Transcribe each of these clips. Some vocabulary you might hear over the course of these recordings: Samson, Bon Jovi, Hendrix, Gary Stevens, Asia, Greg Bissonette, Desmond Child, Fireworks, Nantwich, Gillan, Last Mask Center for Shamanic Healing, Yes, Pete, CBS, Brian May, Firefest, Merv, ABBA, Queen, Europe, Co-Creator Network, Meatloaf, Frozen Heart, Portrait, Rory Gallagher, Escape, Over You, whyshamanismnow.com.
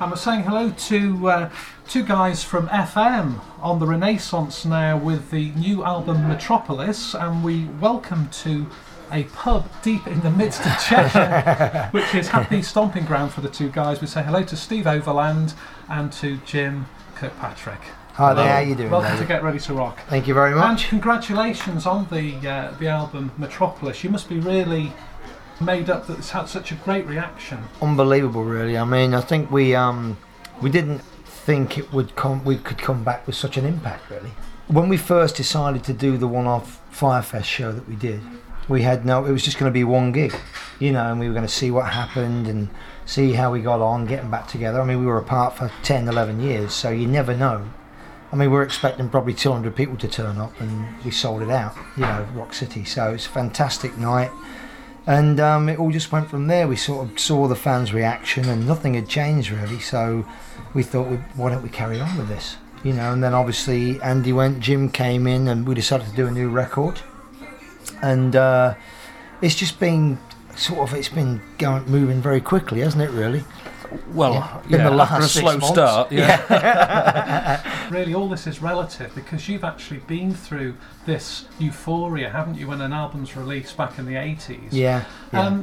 And we're saying hello to two guys from FM on the Renaissance now with the new album Metropolis, and we welcome to a pub deep in the midst of Cheshire, which is happy stomping ground for the two guys. We say hello to Steve Overland and to Jim Kirkpatrick. Hi there, how you doing? Welcome to Get Ready to Rock. Thank you very much. And congratulations on the album Metropolis. You must be really made up that it's had such a great reaction. Unbelievable, really. I mean, I think we didn't think it would come. We could come back with such an impact, really. When we first decided to do the one-off Firefest show that we did, we had no. It was just going to be one gig, you know, and we were going to see what happened and see how we got on, getting back together. I mean, we were apart for 10, 11 years, so you never know. I mean, we were expecting probably 200 people to turn up, and we sold it out, you know, Rock City. So it's a fantastic night. And it all just went from there. We sort of saw the fans' reaction and nothing had changed really, so we thought, why don't we carry on with this? You know, and then obviously Andy went, Jim came in, and we decided to do a new record. And it's just been sort of, it's been moving very quickly, hasn't it really? Well, yeah, after a slow start, yeah. Really, all this is relative because you've actually been through this euphoria, haven't you, when an album's released back in the 80s? Yeah.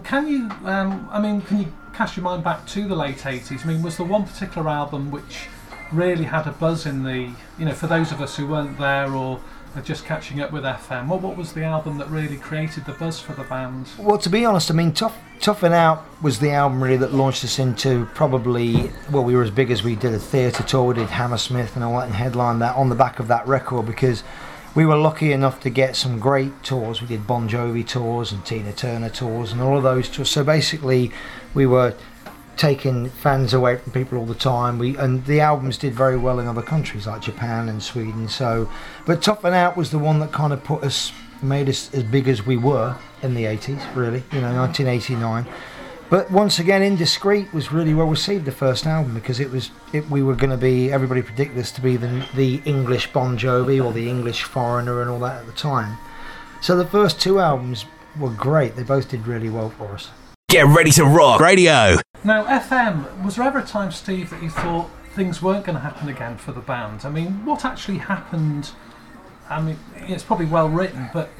Can you, I mean, can you cast your mind back to the late 80s? I mean, was there one particular album which really had a buzz in the, you know, for those of us who weren't there or are just catching up with FM, what was the album that really created the buzz for the band? Well, to be honest, I mean, Tough It Out was the album really that launched us into probably, well, we were as big as we did a theatre tour, we did Hammersmith and all that and headlined that on the back of that record because we were lucky enough to get some great tours. We did Bon Jovi tours and Tina Turner tours and all of those tours. So basically we were taking fans away from people all the time. And the albums did very well in other countries like Japan and Sweden. So, but Tough It Out was the one that kind of made us as big as we were in the 80s, really, you know, 1989. But once again, Indiscreet was really well received, the first album, because we were going to be, everybody predicted us to be the English Bon Jovi or the English Foreigner and all that at the time. So the first two albums were great. They both did really well for us. Get Ready to Rock Radio. Now, FM, was there ever a time, Steve, that you thought things weren't going to happen again for the band? I mean, what actually happened? I mean, it's probably well written, but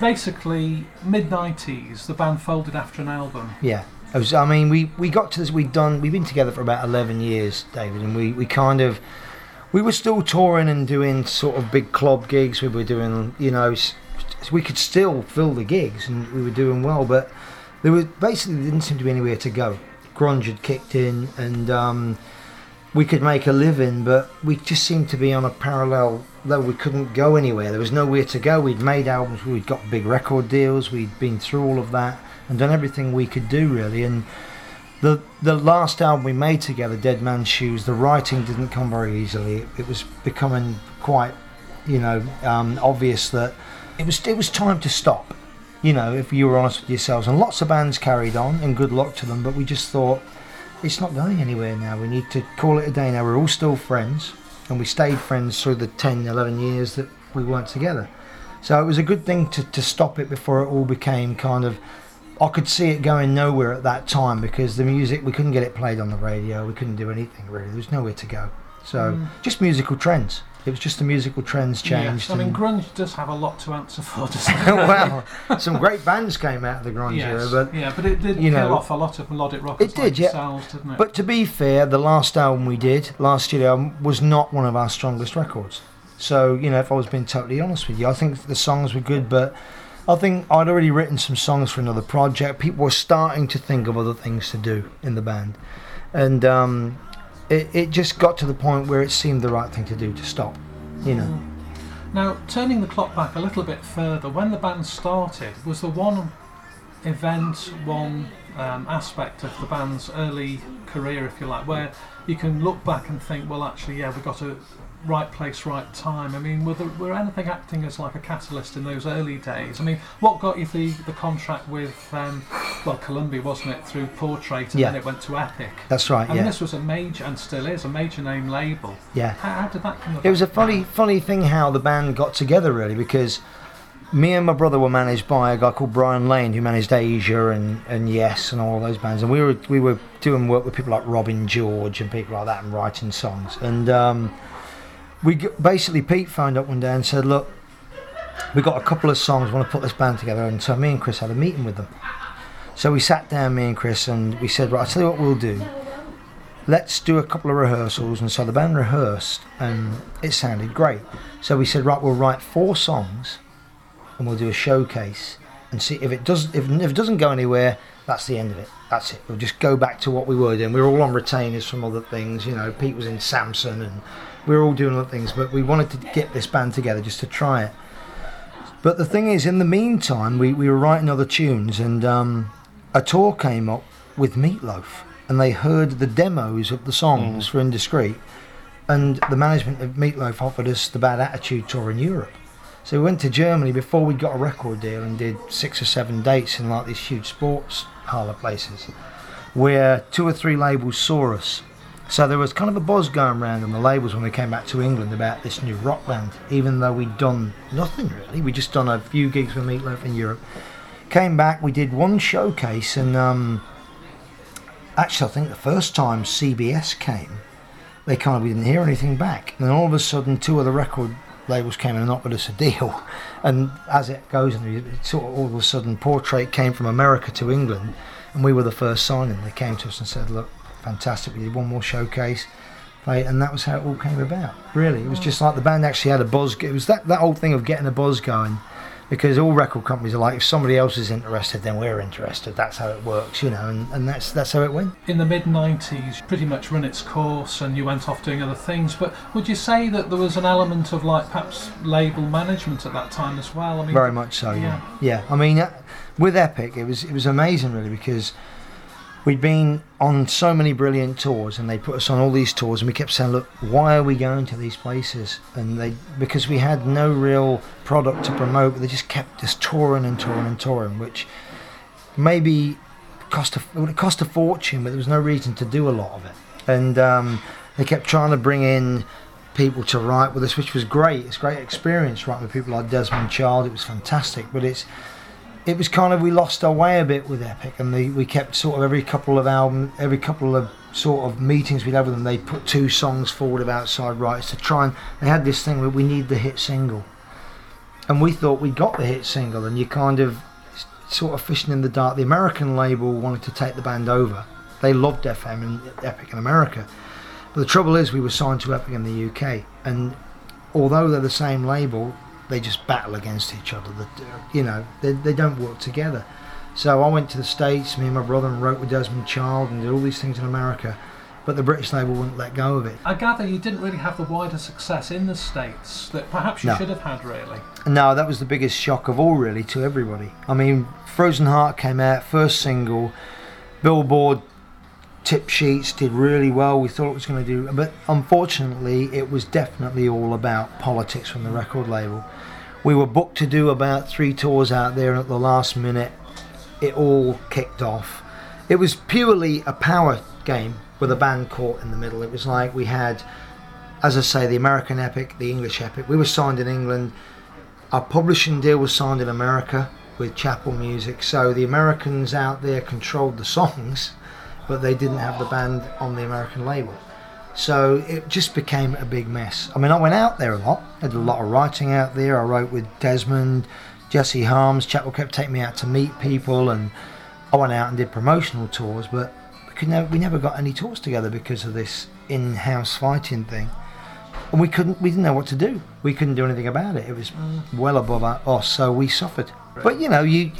basically, mid-90s, the band folded after an album. Yeah. I mean, we got to this, we've been together for about 11 years, David, and we were still touring and doing sort of big club gigs. We were doing, you know, we could still fill the gigs and we were doing well, but there didn't seem to be anywhere to go. Grunge had kicked in and we could make a living, but we just seemed to be on a parallel level. We couldn't go anywhere. There was nowhere to go. We'd made albums, we'd got big record deals, we'd been through all of that and done everything we could do really. And the last album we made together, Dead Man's Shoes, the writing didn't come very easily. It was becoming quite, you know, obvious that it was time to stop. You know, if you were honest with yourselves, and lots of bands carried on, and good luck to them, but we just thought, it's not going anywhere now, we need to call it a day now. We're all still friends, and we stayed friends through the 10, 11 years that we weren't together. So it was a good thing to stop it before it all became kind of, I could see it going nowhere at that time, because the music, we couldn't get it played on the radio, we couldn't do anything really, there was nowhere to go. So, just musical trends. It was just the musical trends changed. Yes, I mean, grunge does have a lot to answer for, doesn't it? Well, some great bands came out of the grunge era. But it did kill off a lot of melodic rockers like yourselves, didn't it? But to be fair, the last album we did, last studio album, was not one of our strongest records. So, you know, if I was being totally honest with you, I think the songs were good, but I think I'd already written some songs for another project. People were starting to think of other things to do in the band. And It just got to the point where it seemed the right thing to do to stop, you know. Now, turning the clock back a little bit further, when the band started, was there one event, one aspect of the band's early career, if you like, where you can look back and think, well, actually, yeah, we got a right place, right time? I mean, were anything acting as like a catalyst in those early days? I mean, what got you the contract with, Columbia, wasn't it, through Portrait, and then it went to Epic? That's right, I mean, this was a major, and still is, a major name label. Yeah. How did that come about? It was a funny thing how the band got together, really, because me and my brother were managed by a guy called Brian Lane, who managed Asia and Yes and all those bands. And we were doing work with people like Robin George and people like that and writing songs. And basically Pete phoned up one day and said, look, we got a couple of songs, want to put this band together. And so me and Chris had a meeting with them. So we sat down, me and Chris, and we said, right, I'll tell you what we'll do. Let's do a couple of rehearsals. And so the band rehearsed and it sounded great. So we said, right, we'll write 4 songs and we'll do a showcase and see if it doesn't, if it doesn't go anywhere, that's the end of it. That's it. We'll just go back to what we were doing. We were all on retainers from other things, you know, Pete was in Samson and we were all doing other things, but we wanted to get this band together just to try it. But the thing is, in the meantime, we were writing other tunes and a tour came up with Meatloaf. And they heard the demos of the songs for Indiscreet, and the management of Meatloaf offered us the Bad Attitude tour in Europe. So we went to Germany before we got a record deal and did 6 or 7 dates in like these huge sports parlour places where 2 or 3 labels saw us. So there was kind of a buzz going around on the labels when we came back to England about this new rock band, even though we'd done nothing really. We'd just done a few gigs with Meatloaf in Europe. Came back, we did one showcase, and actually, I think the first time CBS came, they kind of, we didn't hear anything back. And then all of a sudden, 2 other record labels came in and offered us a deal. And as it goes, it sort of all of a sudden, Portrait came from America to England, and we were the first signing. They came to us and said, look, fantastic, we did one more showcase. And that was how it all came about, really. It was just like the band actually had a buzz. It was that old thing of getting a buzz going, because all record companies are like, if somebody else is interested, then we're interested. That's how it works, you know, and that's how it went. In the mid-90s, pretty much run its course and you went off doing other things, but would you say that there was an element of, like, perhaps label management at that time as well? I mean, very much so, yeah. Yeah, I mean, with Epic, it was amazing, really, because we'd been on so many brilliant tours and they put us on all these tours and we kept saying, look, why are we going to these places? And because we had no real product to promote, but they just kept us touring and touring and touring, which maybe it cost a fortune, but there was no reason to do a lot of it. And they kept trying to bring in people to write with us, which was great. It's a great experience writing with people like Desmond Child. It was fantastic, but it was kind of, we lost our way a bit with Epic, and we kept sort of every couple of sort of meetings we'd have with them, they put 2 songs forward of outside rights to try, and they had this thing where we need the hit single, and we thought we got the hit single, and you kind of sort of fishing in the dark. The American label wanted to take the band over. They loved FM and Epic in America, but the trouble is we were signed to Epic in the UK, and although they're the same label, they just battle against each other, you know, they don't work together. So I went to the States, me and my brother, and wrote with Desmond Child and did all these things in America, but the British label wouldn't let go of it. I gather you didn't really have the wider success in the States that perhaps you should have had, really. No, that was the biggest shock of all, really, to everybody. I mean, Frozen Heart came out, first single, Billboard tip sheets, did really well. We thought it was going to do, but unfortunately it was definitely all about politics from the record label. We were booked to do about 3 tours out there, and at the last minute it all kicked off. It was purely a power game with a band caught in the middle. It was like we had, as I say, the American Epic, the English Epic. We were signed in England. Our publishing deal was signed in America with Chapel Music, so the Americans out there controlled the songs, but they didn't have the band on the American label. So it just became a big mess. I mean, I went out there a lot. I did a lot of writing out there. I wrote with Desmond, Jesse Harms, Chapel kept taking me out to meet people, and I went out and did promotional tours, but we never got any tours together because of this in-house fighting thing. And we didn't know what to do. We couldn't do anything about it. It was well above us, so we suffered. But, you know, you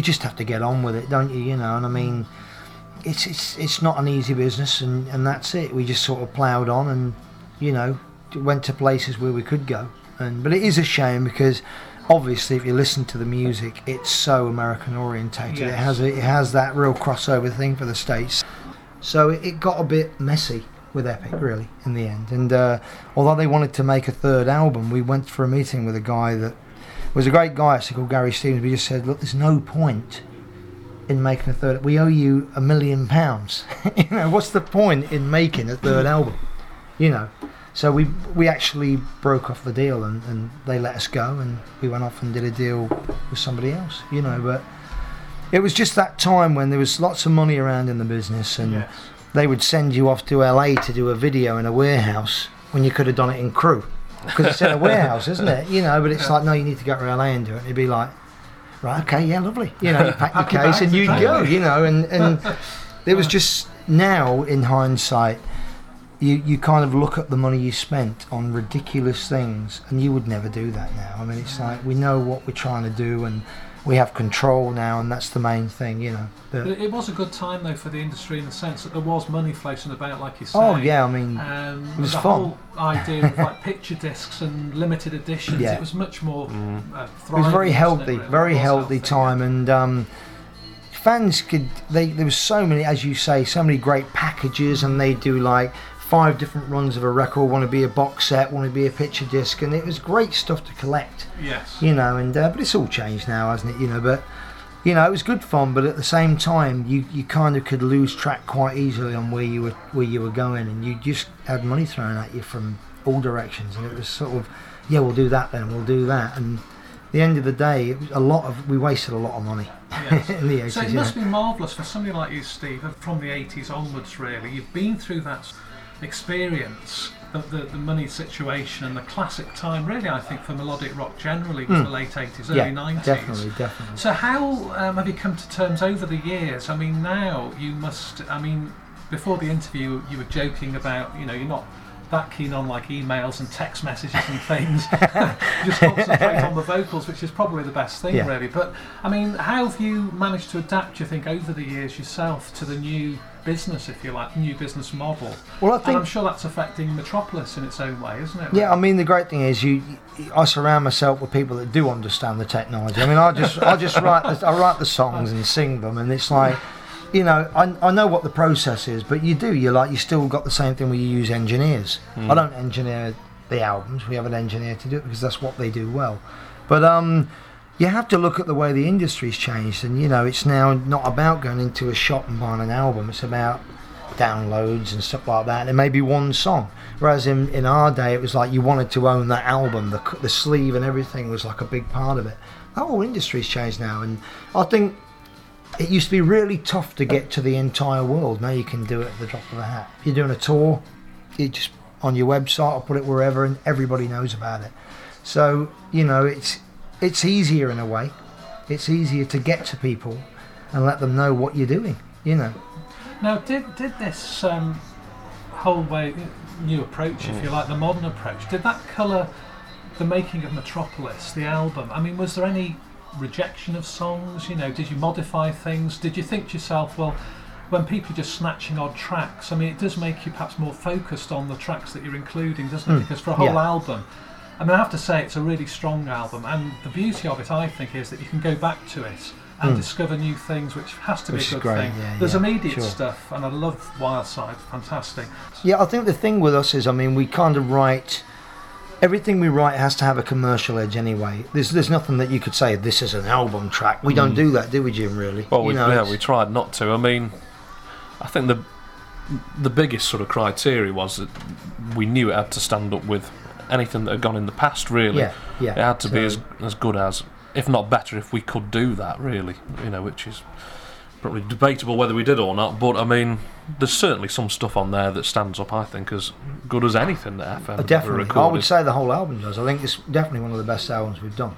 just have to get on with it, don't you? You know, and I mean, it's not an easy business, and that's it. We just sort of ploughed on, and, you know, went to places where we could go. But it is a shame, because obviously if you listen to the music, it's so American orientated. Yes. It has that real crossover thing for the States. So it got a bit messy with Epic, really, in the end. And although they wanted to make a 3rd album, we went for a meeting with a guy that was a great guy, actually, called Gary Stevens. We just said, look, there's no point in making a 3rd, we owe you £1 million. You know, what's the point in making a 3rd album? You know, So we actually broke off the deal, and they let us go, and we went off and did a deal with somebody else, you know. But it was just that time when there was lots of money around in the business, and yes, they would send you off to LA to do a video in a warehouse when you could have done it in crew, because it's in a warehouse, isn't it? You know, but it's like, no, you need to go to LA and do it. And you'd be like, right, okay, yeah, lovely. You know, you pack your case and you'd go, you know. And it was just, now in hindsight, you kind of look at the money you spent on ridiculous things, and you would never do that now. I mean, it's like, we know what we're trying to do, and we have control now, and that's the main thing, you know. But it was a good time though for the industry, in the sense that there was money floating about, like you say. Oh yeah, I mean, it was the fun. Whole idea of like picture discs and limited editions, yeah, it was much more thriving. It was very healthy, really? Very healthy time, yeah. And fans could, there was so many, as you say, so many great packages, and they do like 5 different runs of a record, want to be a box set, want to be a picture disc, and it was great stuff to collect. Yes. You know, and but it's all changed now, hasn't it? You know, but you know, it was good fun, but at the same time, you kind of could lose track quite easily on where you were going, and you just had money thrown at you from all directions, and it was sort of, yeah, we'll do that then, we'll do that, and at the end of the day, it was we wasted a lot of money. Yes. In the 80s, so it must be marvellous for somebody like you, Steve, from the 80s onwards. Really, you've been through that experience of the money situation and the classic time, really, I think, for melodic rock generally was the late 80s, early 90s. Definitely. So how have you come to terms over the years? I mean, now you must, I mean, before the interview you were joking about, you know, you're not that keen on like emails and text messages and things. Just concentrate on the vocals, which is probably the best thing, yeah, really. But I mean, how have you managed to adapt, you think, over the years yourself to the new business, if you like, new business model? Well, I think, and I'm sure that's affecting Metropolis in its own way, isn't it? Yeah, I mean, the great thing is I surround myself with people that do understand the technology. I mean, I write the songs and sing them, and it's like, you know, I know what the process is, but you still got the same thing where you use engineers. I don't engineer the albums, we have an engineer to do it because that's what they do well. But you have to look at the way the industry's changed, and you know, it's now not about going into a shop and buying an album, it's about downloads and stuff like that, and maybe one song, whereas in our day it was like you wanted to own that album, the sleeve and everything was like a big part of it. The whole industry's changed now, and I think it used to be really tough to get to the entire world. Now you can do it at the drop of a hat. If you're doing a tour, you just on your website or put it wherever, and everybody knows about it. So you know, it's easier in a way. It's easier to get to people and let them know what you're doing, you know. Now, did this whole way, new approach, if you like, the modern approach, did that colour the making of Metropolis, the album? I mean, was there any rejection of songs? You know, did you modify things? Did you think to yourself, well, when people are just snatching odd tracks, I mean, it does make you perhaps more focused on the tracks that you're including, doesn't it? Because for a whole album, I mean, I have to say it's a really strong album, and the beauty of it, I think, is that you can go back to it and discover new things, which has to be a good thing. Yeah, there's immediate stuff, and I love Wild Side, fantastic. Yeah, I think the thing with us is, I mean, we kind of write, everything we write has to have a commercial edge anyway. There's nothing that you could say, this is an album track. We don't do that, do we, Jim, really? Well, we tried not to. I mean, I think the biggest sort of criteria was that we knew it had to stand up with anything that had gone in the past, really. Yeah. It had to be as good as, if not better, if we could do that, really, you know, which is probably debatable whether we did or not, but I mean, there's certainly some stuff on there that stands up, I think, as good as anything that FM ever recorded. I would say the whole album does. I think it's definitely one of the best albums we've done,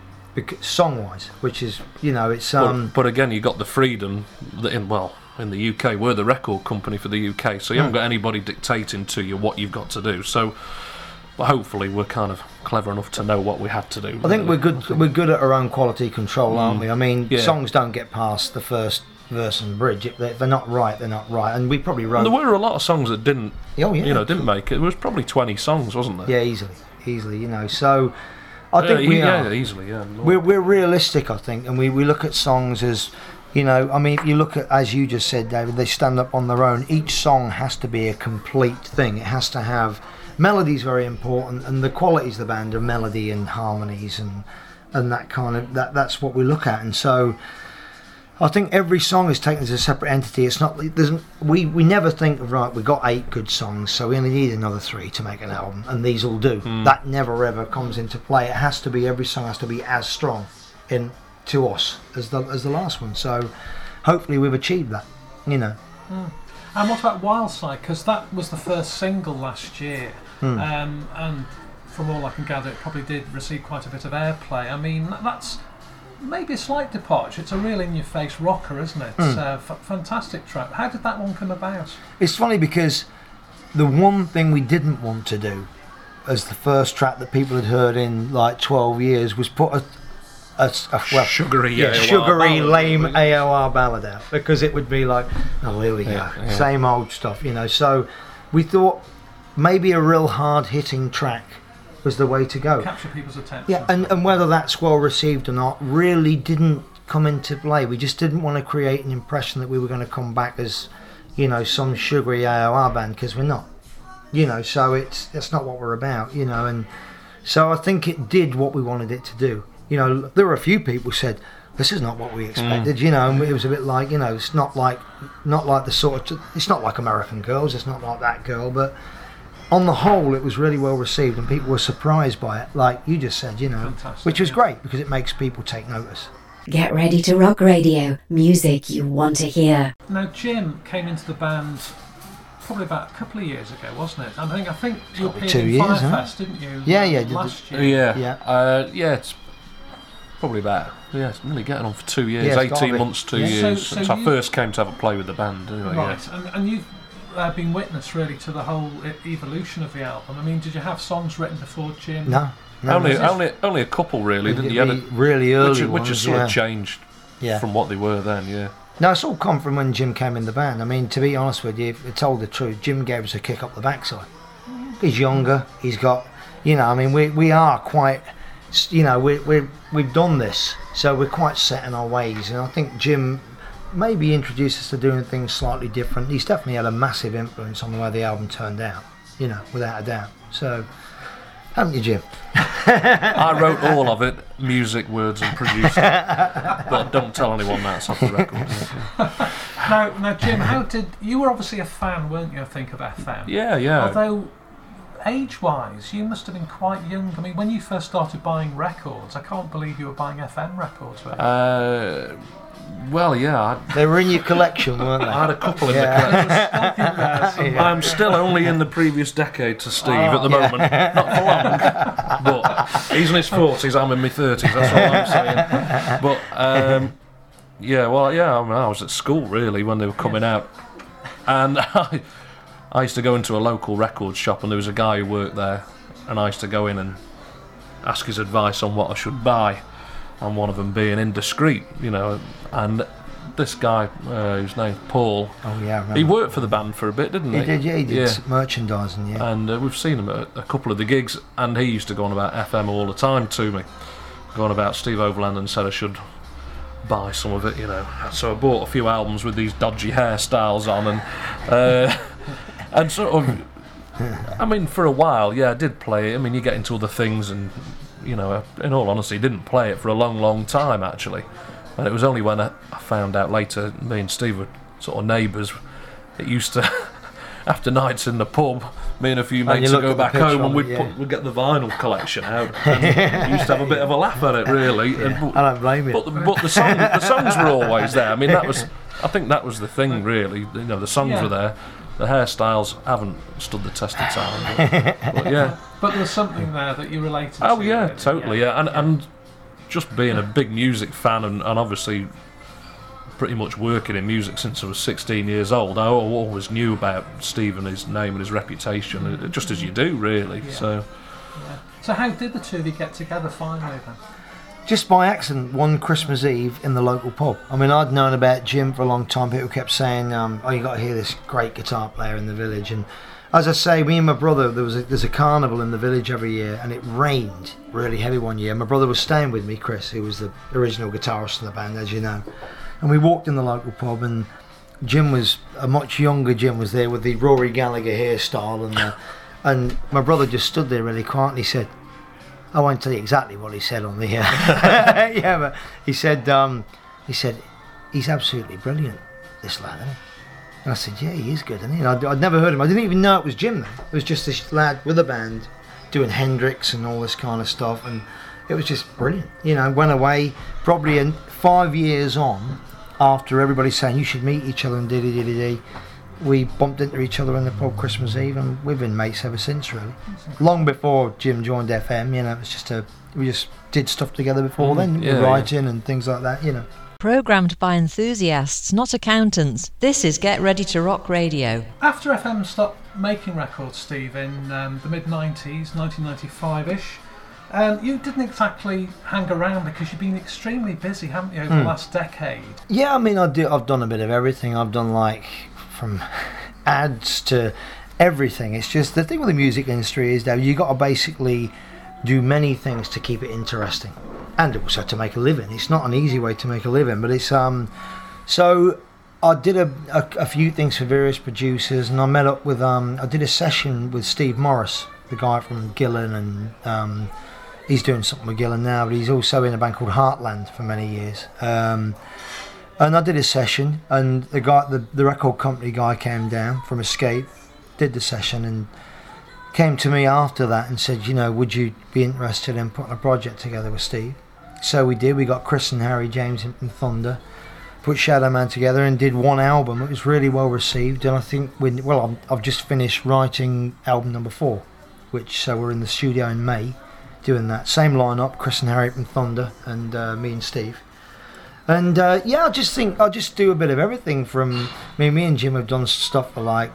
song-wise, which is, you know, it's... But again, you got the freedom that in the UK, we're the record company for the UK, so you haven't got anybody dictating to you what you've got to do, so... But hopefully we're kind of clever enough to know what we had to do. Really. I think we're good at our own quality control, aren't we? I mean, songs don't get past the first verse and bridge. If they're not right, they're not right. And we probably wrote... And there were a lot of songs that didn't, didn't make it. There was probably 20 songs, wasn't there? Yeah, easily, you know. So I think we are... Yeah, easily, yeah. We're realistic, I think, and we look at songs as... You know, I mean, if you look at, as you just said, David, they stand up on their own. Each song has to be a complete thing. It has to have... Melody's very important, and the qualities of the band are melody and harmonies and that kind of... That's what we look at, and so... I think every song is taken as a separate entity. It's not, we never think of, right, we've got 8 good songs, so we only need another 3 to make an album, and these all do. That never ever comes into play. It has to be, every song has to be as strong in to us as the last one. So hopefully we've achieved that, you know. And what about Wild Side? Because that was the first single last year, and from all I can gather, it probably did receive quite a bit of airplay. I mean, that's maybe a slight departure. It's a real in-your-face rocker, isn't it? It's a fantastic track. How did that one come about? It's funny because the one thing we didn't want to do as the first track that people had heard in like 12 years was put a sugary lame AOR ballad out, because it would be like, oh, here we go, same old stuff, you know. So we thought maybe a real hard-hitting track was the way to go. Capture people's attention. Yeah, and whether that's well received or not really didn't come into play. We just didn't want to create an impression that we were going to come back as, you know, some sugary AOR band, because we're not. You know, so it's not what we're about, you know. And so I think it did what we wanted it to do. You know, there were a few people who said, this is not what we expected, you know, and it was a bit like, you know, it's not like the sort of, it's not like American Girls, it's not like that girl, but on the whole, it was really well received, and people were surprised by it, like you just said, you know. Fantastic, which was great, because it makes people take notice. Get ready to rock radio, music you want to hear. Now, Jim came into the band probably about a couple of years ago, wasn't it? And I think you appeared in Firefest, didn't you? Yeah. Last year. Yeah, it's probably about, it's nearly getting on for 2 years, 18 months, 2 years, since I first came to have a play with the band. Anyway, right, and you've been witness really to the whole evolution of the album. I mean, did you have songs written before Jim? No. Only a couple really, didn't you? Really early which sort of changed from what they were then, No, it's all come from when Jim came in the band. I mean, to be honest with you, if I told the truth, Jim gave us a kick up the backside. He's younger, he's got, you know, I mean, we are quite... You know, we've done this, so we're quite set in our ways, and I think Jim maybe introduced us to doing things slightly different. He's definitely had a massive influence on the way the album turned out, you know, without a doubt. So, haven't you, Jim? I wrote all of it, music, words and produced it, but don't tell anyone that's off the record. Now, Jim, you were obviously a fan, weren't you, I think, of FM? Yeah. Although... age-wise, you must have been quite young. I mean, when you first started buying records, I can't believe you were buying FM records, were you? Well, yeah. They were in your collection, weren't they? I had a couple in the collection. I'm still only in the previous decade to Steve at the moment. Not for long. But he's in his 40s, I'm in my 30s, that's all I'm saying. But, I was at school, really, when they were coming out. And I used to go into a local record shop, and there was a guy who worked there, and I used to go in and ask his advice on what I should buy, and one of them being Indiscreet, you know. And this guy, whose name's Paul, he worked for the band for a bit, didn't he? He did merchandising, And we've seen him at a couple of the gigs, and he used to go on about FM all the time to me, go on about Steve Overland, and said I should buy some of it, you know. So I bought a few albums with these dodgy hairstyles on, and... And sort of, I mean, for a while, I did play it. I mean, you get into other things, and, you know, in all honesty, didn't play it for a long, long time, actually. And it was only when I found out later, me and Steve were sort of neighbours. It used to, after nights in the pub, me and a few mates would go back home and we'd get the vinyl collection out. And used to have a bit of a laugh at it, really. Yeah. And, I don't blame you. But the songs were always there. I mean, I think that was the thing, really. You know, the songs were there. The hairstyles haven't stood the test of time, but there's something there that you related to. And just being a big music fan, and obviously pretty much working in music since I was 16 years old, I always knew about Steve and his name and his reputation, just as you do, really. So how did the two of you get together finally then? Just by accident, one Christmas Eve in the local pub. I mean, I'd known about Jim for a long time. People kept saying, you got to hear this great guitar player in the village. And as I say, me and my brother, there's a carnival in the village every year, and it rained really heavy one year. My brother was staying with me, Chris, who was the original guitarist in the band, as you know. And we walked in the local pub, and Jim was, a much younger Jim was there with the Rory Gallagher hairstyle. And my brother just stood there really quietly, said, I won't tell you exactly what he said on the but he said he's absolutely brilliant, this lad, isn't he? And I said, yeah, he is good, isn't he? And I'd never heard him. I didn't even know it was Jim then. It was just this lad with a band doing Hendrix and all this kind of stuff, and it was just brilliant. You know, went away probably 5 years on after everybody saying you should meet each other and diddy. We bumped into each other in the pub Christmas Eve, and we've been mates ever since, really. Long before Jim joined FM, you know, it was just we just did stuff together before then, writing and things like that, you know. Programmed by enthusiasts, not accountants, this is Get Ready to Rock Radio. After FM stopped making records, Steve, in the mid-90s, 1995-ish, you didn't exactly hang around because you've been extremely busy, haven't you, over the last decade? Yeah, I mean, I've done a bit of everything. I've done, like, from ads to everything. It's just the thing with the music industry is that you've got to basically do many things to keep it interesting. And also to make a living. It's not an easy way to make a living, but it's So I did a few things for various producers, and I met up with I did a session with Steve Morris, the guy from Gillan, and he's doing something with Gillan now, but he's also in a band called Heartland for many years. And I did a session, and the guy, the record company guy, came down from Escape, did the session, and came to me after that and said, you know, would you be interested in putting a project together with Steve? So we did. We got Chris and Harry James in from Thunder, put Shadow Man together, and did one album. It was really well received, and I think I've just finished writing album number 4, which so we're in the studio in May doing that. Same lineup: Chris and Harry from Thunder, and me and Steve. And I just think I'll just do a bit of everything. From me and Jim have done stuff for like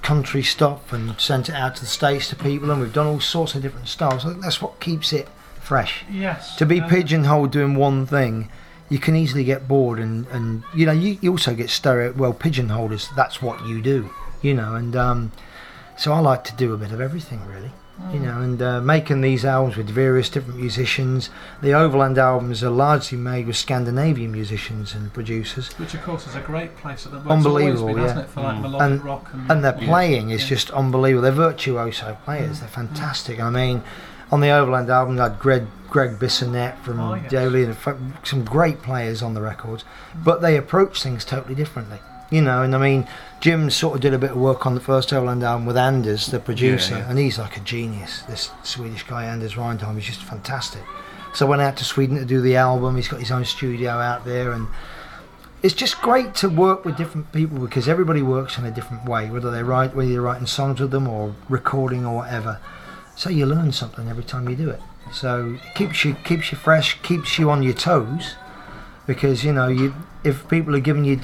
country stuff and sent it out to the States to people, and we've done all sorts of different styles. I think that's what keeps it fresh. Yes. To be pigeonholed doing one thing, you can easily get bored, and you know, you also get pigeonholed is that's what you do, you know, and so I like to do a bit of everything, really. You know, and making these albums with various different musicians. The Overland albums are largely made with Scandinavian musicians and producers, which of course is a great place at the moment. Unbelievable, it's always been, hasn't it, for like melodic rock and their playing is just unbelievable. They're virtuoso players. They're fantastic. I mean, on the Overland album, I had Greg Bissonette from Daly and some great players on the records, but they approach things totally differently. You know, and I mean, Jim sort of did a bit of work on the first Overland album with Anders, the producer, and he's like a genius. This Swedish guy, Anders Rindholm, he's just fantastic. So I went out to Sweden to do the album. He's got his own studio out there, and it's just great to work with different people because everybody works in a different way, whether you're writing songs with them or recording or whatever. So you learn something every time you do it. So it keeps you fresh, keeps you on your toes. Because, you know, if people are giving you...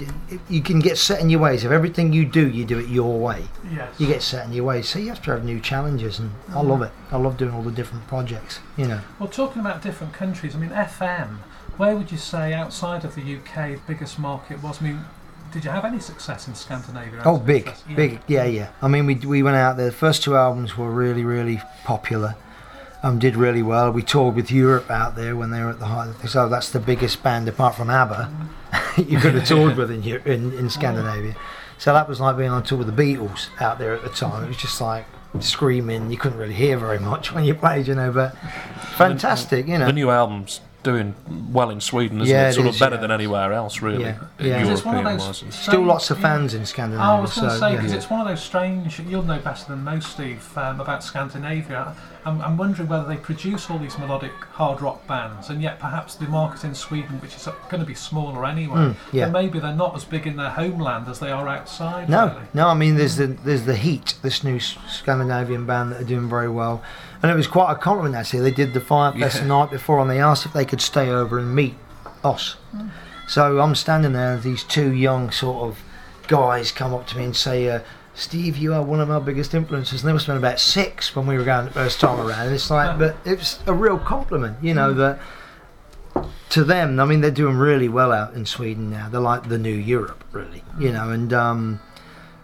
You can get set in your ways. If everything you do it your way. Yes. You get set in your ways. So you have to have new challenges, and I love it. I love doing all the different projects, you know. Well, talking about different countries, I mean, FM, where would you say, outside of the UK, the biggest market was? I mean, did you have any success in Scandinavia? Oh, big. Yeah. I mean, we went out there. The first 2 albums were really, really popular. Did really well. We toured with Europe out there when they were at the height. So that's the biggest band apart from ABBA you could have toured with in Scandinavia. So that was like being on tour with the Beatles out there at the time. It was just like screaming. You couldn't really hear very much when you played, you know, but fantastic, you know. The new album's doing well in Sweden, isn't it? Sort of better than anywhere else, really. European-wise. Still lots of fans in Scandinavia. I was going to say, because it's one of those strange... You'll know better than most, Steve, about Scandinavia. I'm wondering whether they produce all these melodic hard rock bands, and yet perhaps the market in Sweden, which is going to be smaller anyway, then maybe they're not as big in their homeland as they are outside. No, really. No. I mean, there's the Heat, this new Scandinavian band that are doing very well, and it was quite a compliment actually. They did the Firefest the night before, and they asked if they could stay over and meet us. So I'm standing there, and these 2 young sort of guys come up to me and say, Steve, you are one of my biggest influences, and they must have been about 6 when we were going the first time around. And it's like, but it's a real compliment, you know, that to them. I mean, they're doing really well out in Sweden now. They're like the new Europe, really, you know, and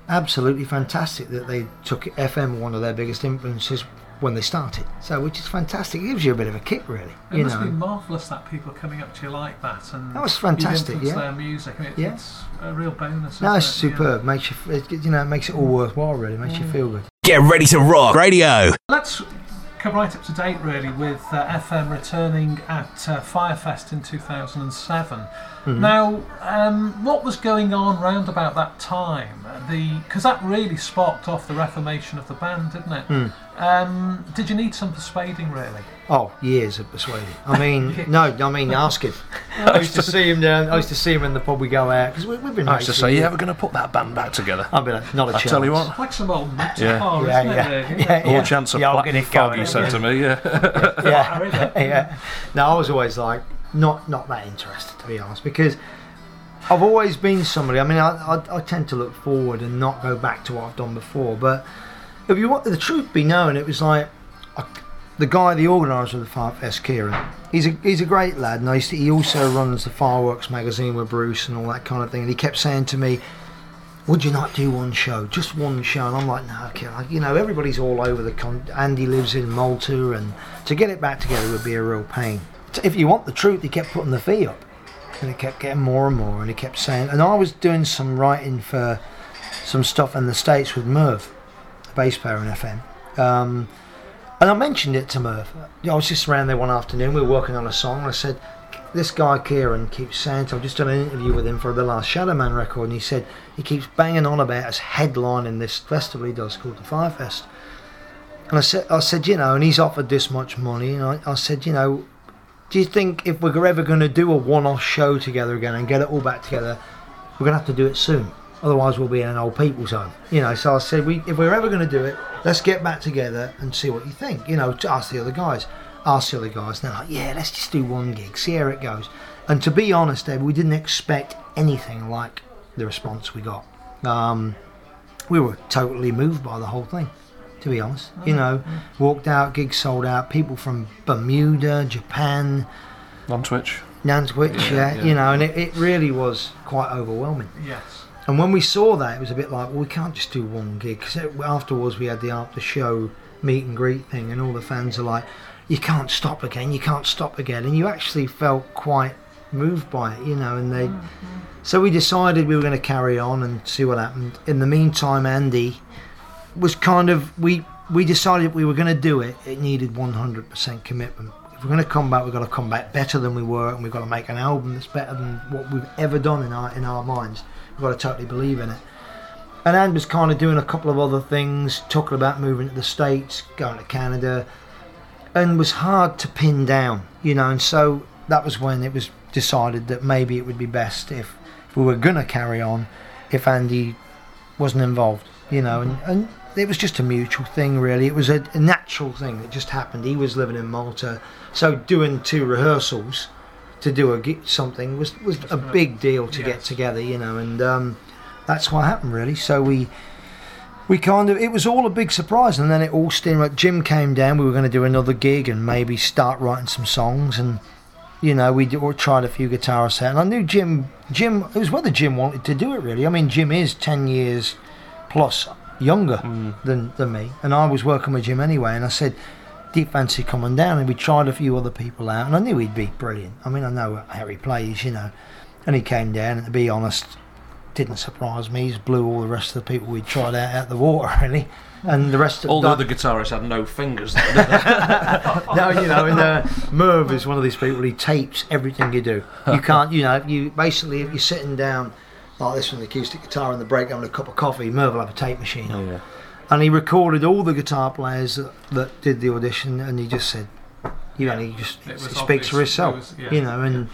absolutely fantastic that they took FM, one of their biggest influences, when they started, so which is fantastic. It gives you a bit of a kick, really. It must be marvellous that people are coming up to you like that, and that was fantastic. Their music, I mean, it's a real bonus. No, it's superb. Makes you, you know, it makes it all worthwhile. Really makes you feel good. Get ready to rock radio. Let's come right up to date, really, with FM returning at Firefest in 2007. Mm-hmm. Now, what was going on round about that time? Because that really sparked off the reformation of the band, didn't it? Mm. Did you need some persuading, really? Oh, years of persuading. I mean, ask him. I used to see him down. I used to see him in the pub. We go out because we've been. I used to say, "You ever going to put that band back together?" I'd be like, "Not a chance." I tell you what, it's like some old metal, isn't it? No chance of black fog. You said to me, No, I was always like. Not that interested, to be honest, because I've always been somebody. I mean, I tend to look forward and not go back to what I've done before. But if you want the truth be known, it was like the guy, the organizer of the Firefest, Kieran. He's a great lad, and he also runs the Fireworks magazine with Bruce and all that kind of thing. And he kept saying to me, "Would you not do one show, just one show?" And I'm like, "No, Kieran. You know, everybody's all over the Andy lives in Malta, and to get it back together would be a real pain." If you want the truth, he kept putting the fee up, and it kept getting more and more, and he kept saying, and I was doing some writing for some stuff in the States with Merv, the bass player in FM, and I mentioned it to Merv. I was just around there one afternoon, we were working on a song, and I said, this guy Kieran keeps saying, so I've just done an interview with him for the last Shadow Man record, and he said, he keeps banging on about us headlining this festival he does called the Firefest, and I said, you know, and he's offered this much money, and I said, you know, do you think if we're ever going to do a one-off show together again and get it all back together, we're going to have to do it soon? Otherwise, we'll be in an old people's home. You know, so I said, if we're ever going to do it, let's get back together and see what you think. You know, to ask the other guys. And they're like, yeah, let's just do one gig, see how it goes. And to be honest, Dave, we didn't expect anything like the response we got. We were totally moved by the whole thing. To be honest, you know, walked out, gigs sold out, people from Bermuda, Japan, Nantwich, you know, and it really was quite overwhelming. Yes. And when we saw that, it was a bit like, well, we can't just do one gig, because afterwards we had the after-show meet and greet thing, and all the fans are like, you can't stop again, and you actually felt quite moved by it, you know, and they... Mm-hmm. So we decided we were going to carry on and see what happened. In the meantime, Andy... was kind of, we decided if we were going to do it, it needed 100% commitment. If we're going to come back, we've got to come back better than we were, and we've got to make an album that's better than what we've ever done in our minds. We've got to totally believe in it. And Anne was kind of doing a couple of other things, talking about moving to the States, going to Canada, and was hard to pin down, you know, and so that was when it was decided that maybe it would be best if we were going to carry on, if Andy wasn't involved, you know, and it was just a mutual thing, really. It was a natural thing that just happened. He was living in Malta, so doing 2 rehearsals to do something was a big deal to get together, you know, and that's what happened, really. So we kind of, it was all a big surprise, and then it all steamed. Jim came down. We were going to do another gig and maybe start writing some songs, and you know, we tried a few guitarists out, and I knew Jim. It was whether Jim wanted to do it, really. I mean, Jim is 10 years plus younger than me, and I was working with Jim anyway, and I said, do you fancy coming down? And we tried a few other people out, and I knew he'd be brilliant. I mean, I know how he plays, you know, and he came down, and to be honest, didn't surprise me. He's blew all the rest of the people we'd tried out the water, really, and the rest of all the other guitarists had no fingers then, didn't they? No, you know, and Merv is one of these people, he tapes everything you do. You can't, you know, you basically, if you're sitting down like this, from the acoustic guitar in the break, having a cup of coffee, Merv will have a tape machine on. Yeah. And he recorded all the guitar players that did the audition, and he just said, you know, he just speaks for himself, you know, and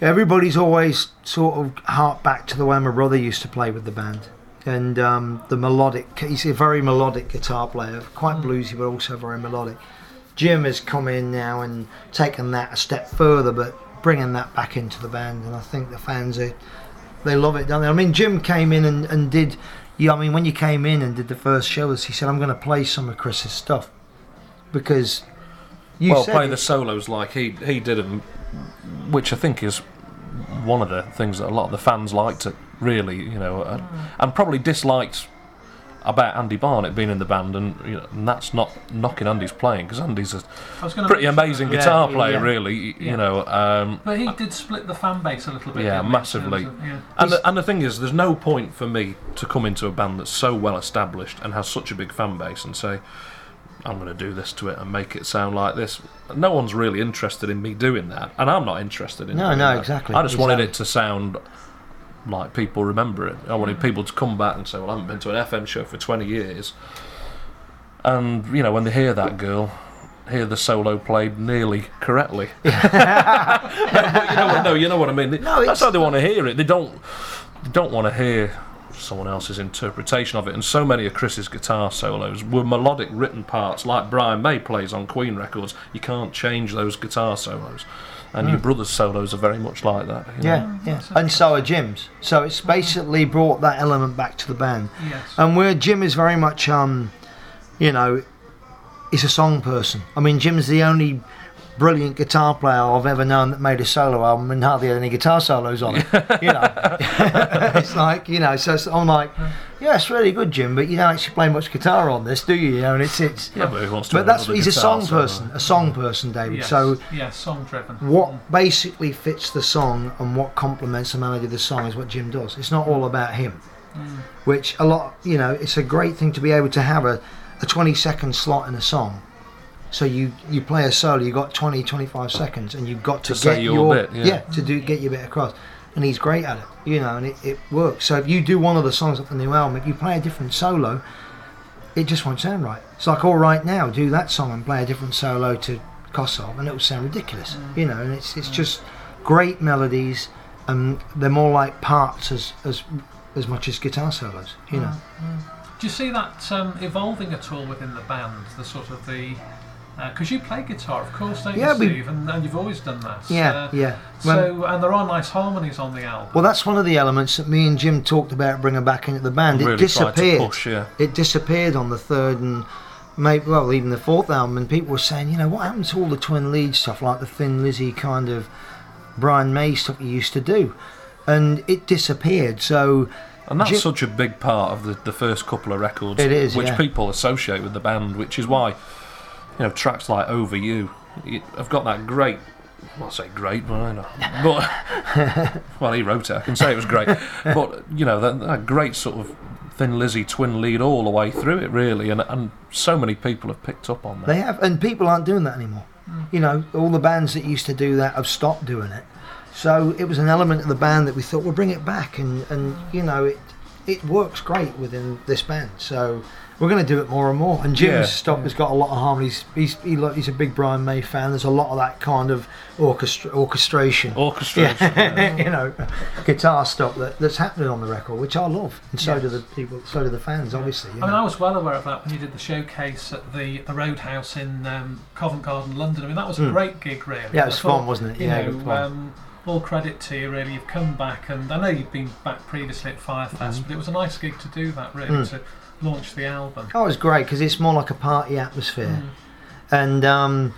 everybody's always sort of harked back to the way my brother used to play with the band. And the melodic, he's a very melodic guitar player, quite bluesy, but also very melodic. Jim has come in now and taken that a step further, but bringing that back into the band, and I think the fans are... they love it, don't they? I mean, Jim came in and did, you know, I mean, when you came in and did the first show, he said, I'm going to play some of Chris's stuff, because you said... Well, play the solos like he did them, which I think is one of the things that a lot of the fans liked, really, you know, and probably disliked about Andy Barnett being in the band, and, you know, and that's not knocking Andy's playing, because Andy's a pretty amazing guitar player, really, you know. But he did split the fan base a little bit. Yeah, massively. And the thing is, there's no point for me to come into a band that's so well established and has such a big fan base and say, I'm going to do this to it and make it sound like this. No one's really interested in me doing that, and I'm not interested in doing that. Exactly. I just wanted it to sound like people remember it. I wanted people to come back and say, well, I haven't been to an FM show for 20 years. And, you know, when they hear that girl, hear the solo played nearly correctly. you know what I mean? That's how they want to hear it. They don't want to hear someone else's interpretation of it. And so many of Chris's guitar solos were melodic written parts, like Brian May plays on Queen records. You can't change those guitar solos, and your brother's solos are very much like that. And so are Jim's. So it's basically brought that element back to the band. Yes. And where Jim is very much, he's a song person. I mean, Jim's the only brilliant guitar player I've ever known that made a solo album and hardly had any guitar solos on it. It's like, so I'm like, yeah, it's really good, Jim, but you don't actually play much guitar on this, do you? And it's but who wants to? But he's a song person, David. Yes. So song driven. What basically fits the song and what complements the melody of the song is what Jim does. It's not all about him, which a lot, it's a great thing to be able to have a 20-second slot in a song. So you play a solo, you've got 20, 25 seconds, and you've got to get your bit, get your bit across. And he's great at it, and it works. So if you do one of the songs off the new album, if you play a different solo, it just won't sound right. It's like, all right, now do that song and play a different solo to Kosovo, and it'll sound ridiculous, And it's just great melodies, and they're more like parts as much as guitar solos, Do you see that evolving at all within the band? The sort of because you play guitar, of course, don't you, Steve? And you've always done that. And there are nice harmonies on the album. Well, that's one of the elements that me and Jim talked about bringing back into the band. Really disappeared. It disappeared on the third and maybe even the fourth album. And people were saying, what happened to all the twin lead stuff, like the Thin Lizzy kind of Brian May stuff you used to do? And it disappeared. So. And that's such a big part of the first couple of records, it is, which people associate with the band, which is why. Tracks like Over You, I've got that great, he wrote it, I can say it was great, but, that great sort of Thin Lizzy twin lead all the way through it, really, and so many people have picked up on that. They have, and people aren't doing that anymore. All the bands that used to do that have stopped doing it, so it was an element of the band that we thought, we'll bring it back, and it works great within this band, so... We're going to do it more and more. And Jim's stuff has got a lot of harmonies. He's a big Brian May fan. There's a lot of that kind of orchestration. Guitar stuff that's happening on the record, which I love. And so do the people, so do the fans, obviously. I was well aware of that when you did the showcase at the Roadhouse in Covent Garden, London. I mean, that was a great gig, really. Yeah, it was fun, wasn't it? All credit to you, really. You've come back, and I know you've been back previously at Firefest, but it was a nice gig to do that, really, to launch the album. Oh, it was great because it's more like a party atmosphere, and the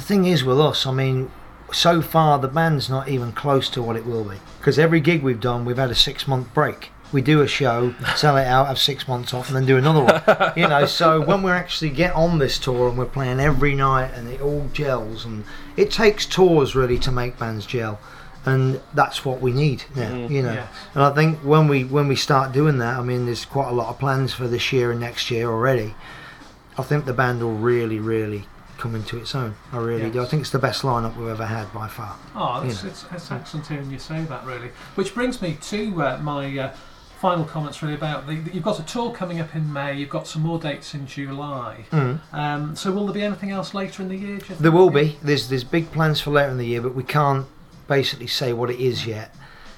thing is with us, I mean, so far the band's not even close to what it will be because every gig we've done, we've had a 6-month break. We do a show, sell it out, have 6 months off, and then do another one. So when we actually get on this tour and we're playing every night and it all gels, and it takes tours really to make bands gel. And that's what we need now, Yes. And I think when we start doing that, I mean, there's quite a lot of plans for this year and next year already. I think the band will really, really come into its own. I really do. I think it's the best lineup we've ever had by far. Oh, it's excellent hearing you say that, really. Which brings me to my final comments, really, about you've got a tour coming up in May. You've got some more dates in July. So will there be anything else later in the year? There will be. There's big plans for later in the year, but we can't basically say what it is yet.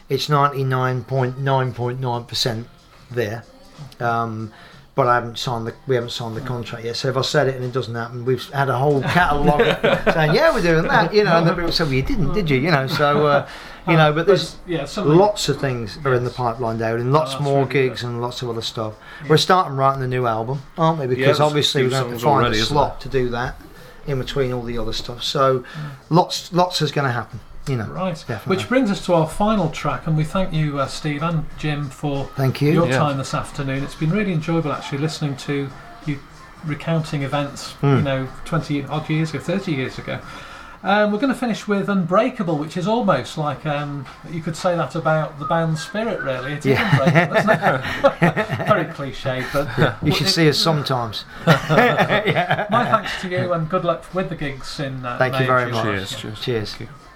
It's 99.9% there, but we haven't signed the contract yet. So if I said it and it doesn't happen, we've had a whole catalogue saying we're doing that, and then people say, well, you didn't, did you? But there's lots of things are in the pipeline, David, and lots more gigs and lots of other stuff. We're starting writing the new album, aren't we? Because obviously we're going to find a slot to do that in between all the other stuff. So lots is going to happen. Right, definitely. Which brings us to our final track, and we thank you, Steve and Jim, for your time this afternoon. It's been really enjoyable, actually, listening to you recounting events, 20 odd years ago, 30 years ago. We're going to finish with Unbreakable, which is almost like you could say that about the band's spirit, really. It is unbreakable, isn't it? Very cliche, but you should see us sometimes. Yeah. My thanks to you, and good luck with the gigs in Thank you very much. Cheers. Cheers. Thank you.